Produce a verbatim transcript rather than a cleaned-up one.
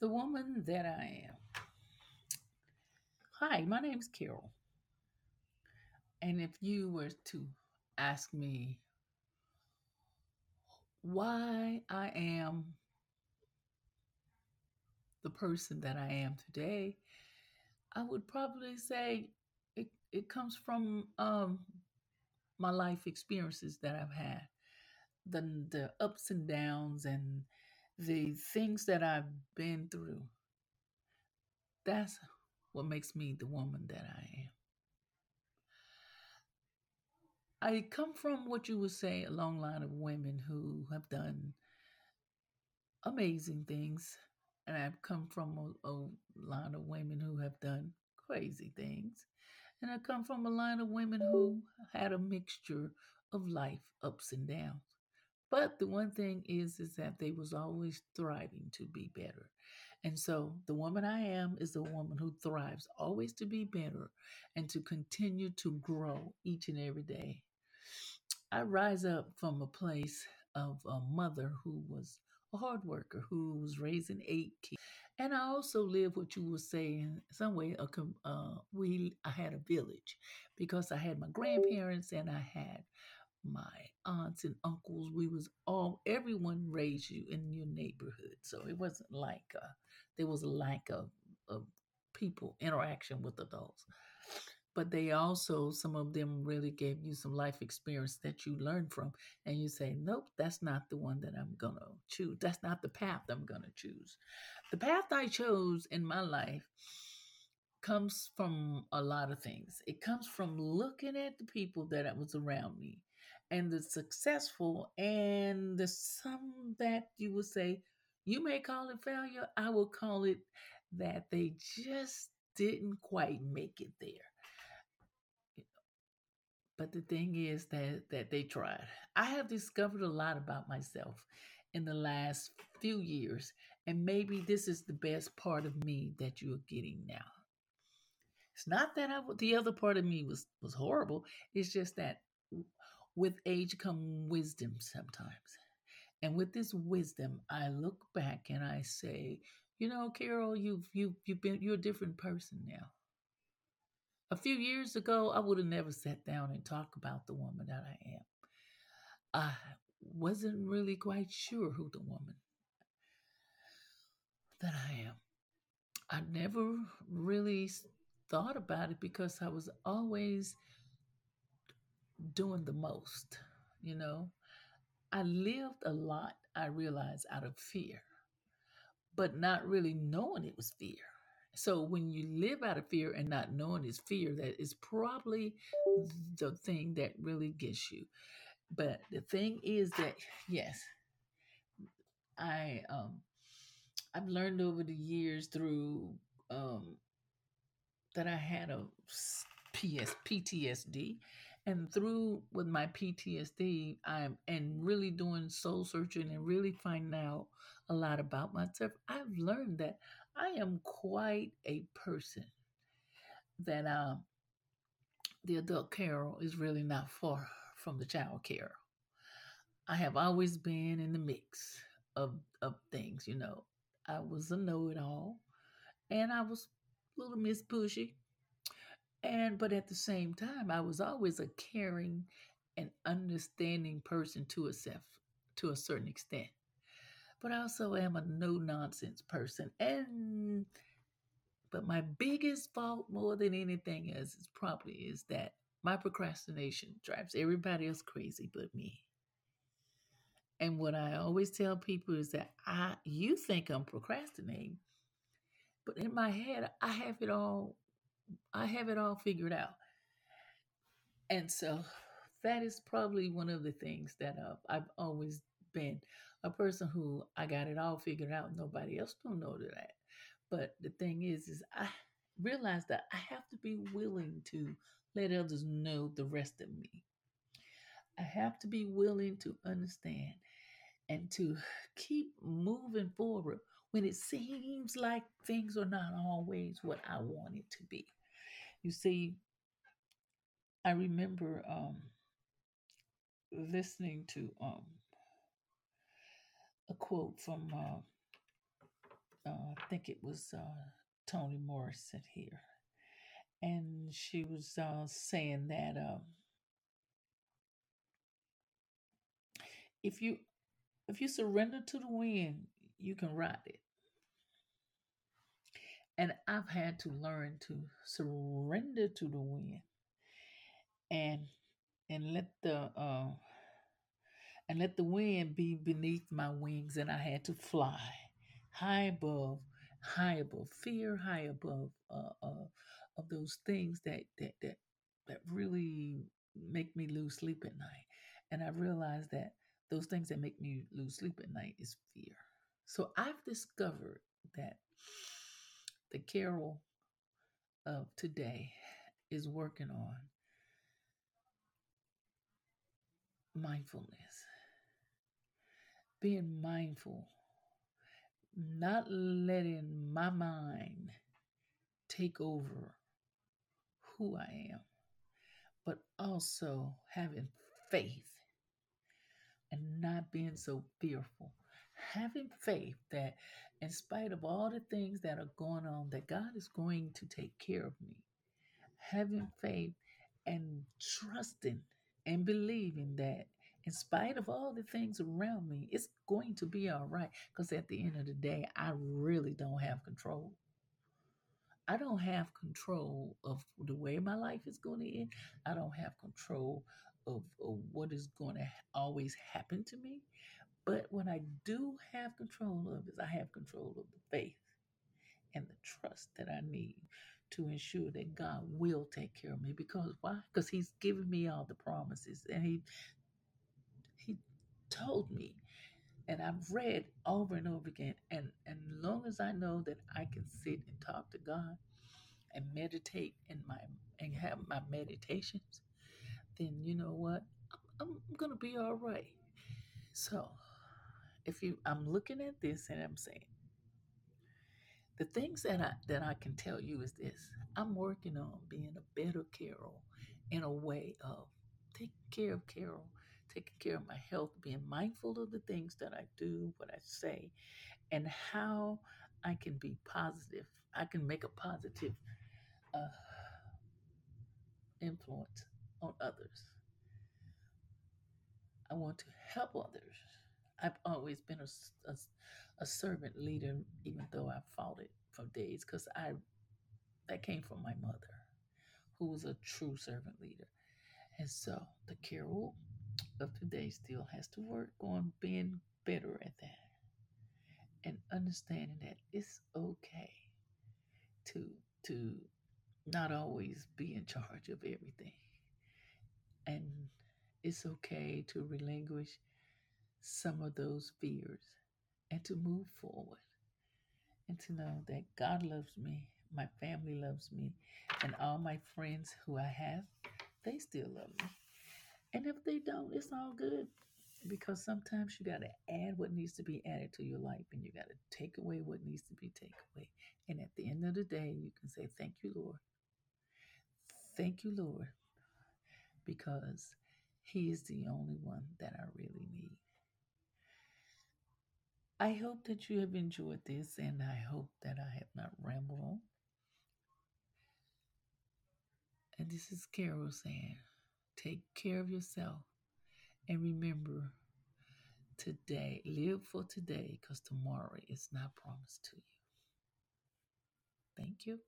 The woman that I am. Hi, my name is Carol. And if you were to ask me why I am the person that I am today, I would probably say it, it comes from um, my life experiences that I've had, the, the ups and downs and the things that I've been through. That's what makes me the woman that I am. I come from what you would say a long line of women who have done amazing things. And I've come from a, a line of women who have done crazy things. And I come from a line of women who had a mixture of life ups and downs. But the one thing is, is that they was always thriving to be better. And so the woman I am is the woman who thrives always to be better and to continue to grow each and every day. I rise up from a place of a mother who was a hard worker, who was raising eight kids. And I also live what you would say in some way, a, uh, we, I had a village because I had my grandparents and I had my aunts and uncles. We was all, everyone raised you in your neighborhood. So it wasn't like a, there was a lack of, of people interaction with adults. But they also, some of them really gave you some life experience that you learned from. And you say, nope, that's not the one that I'm going to choose. That's not the path I'm going to choose. The path I chose in my life comes from a lot of things. It comes from looking at the people that was around me and the successful and the some that you would say, you may call it failure. I will call it that they just didn't quite make it there. You know, but the thing is that, that they tried. I have discovered a lot about myself in the last few years, and maybe this is the best part of me that you're getting now. It's not that I, the other part of me was, was horrible. It's just that with age come wisdom sometimes. And with this wisdom, I look back and I say, you know, Carol, you've, you've, you've been, you're a different person now. A few years ago, I would have never sat down and talked about the woman that I am. I wasn't really quite sure who the woman that I am. I never really thought about it because I was always doing the most, you know. I lived a lot, I realized, out of fear, but not really knowing it was fear. So when you live out of fear and not knowing it's fear, that is probably the thing that really gets you. But the thing is that, yes, I, um, I've learned over the years through, um, that I had a P T S D, and through with my P T S D, I'm and really doing soul searching and really finding out a lot about myself. I've learned that I am quite a person. That uh, the adult Carol is really not far from the child Carol. I have always been in the mix of of things, you know. I was a know-it-all, and I was little Miss Pushy. And, but at the same time, I was always a caring and understanding person to itself, to a certain extent. But I also am a no-nonsense person. And, but my biggest fault more than anything else is probably is that my procrastination drives everybody else crazy but me. And what I always tell people is that I, you think I'm procrastinating, but in my head, I have it all, I have it all figured out. And so that is probably one of the things that uh, I've always been a person who I got it all figured out. Nobody else don't know that. But the thing is, is I realized that I have to be willing to let others know the rest of me. I have to be willing to understand and to keep moving forward when it seems like things are not always what I want it to be. You see, I remember um, listening to um, a quote from uh, uh, I think it was uh, Toni Morrison here, and she was uh, saying that um, if you if you surrender to the wind, you can ride it. And I've had to learn to surrender to the wind, and and let the uh, and let the wind be beneath my wings. And I had to fly high above, high above fear, high above uh, uh, of those things that that that that really make me lose sleep at night. And I realized that those things that make me lose sleep at night is fear. So I've discovered that the Carol of today is working on mindfulness, being mindful, not letting my mind take over who I am, but also having faith and not being so fearful. Having faith that in spite of all the things that are going on, that God is going to take care of me. Having faith and trusting and believing that in spite of all the things around me, it's going to be all right. Because at the end of the day, I really don't have control. I don't have control of the way my life is going to end. I don't have control of, of what is going to always happen to me. But what I do have control of is I have control of the faith and the trust that I need to ensure that God will take care of me. Because why? Because he's given me all the promises. And he he told me, and I've read over and over again. And as long as I know that I can sit and talk to God and meditate and my and have my meditations, then you know what? I'm, I'm going to be all right. So if you, I'm looking at this and I'm saying, the things that I that I can tell you is this. I'm working on being a better Carol in a way of taking care of Carol, taking care of my health, being mindful of the things that I do, what I say, and how I can be positive. I can make a positive uh, influence on others. I want to help others. I've always been a, a, a servant leader, even though I fought it for days, because I that came from my mother, who was a true servant leader. And so the Carol of today still has to work on being better at that and understanding that it's okay to to not always be in charge of everything. And it's okay to relinquish some of those fears and to move forward and to know that God loves me, my family loves me, and all my friends who I have, they still love me. And if they don't, it's all good, because sometimes you got to add what needs to be added to your life, and you got to take away what needs to be taken away. And at the end of the day, you can say, thank you, Lord. Thank you, Lord, because he is the only one that I really need. I hope that you have enjoyed this, and I hope that I have not rambled on. And this is Carol saying, take care of yourself, and remember today, live for today, because tomorrow is not promised to you. Thank you.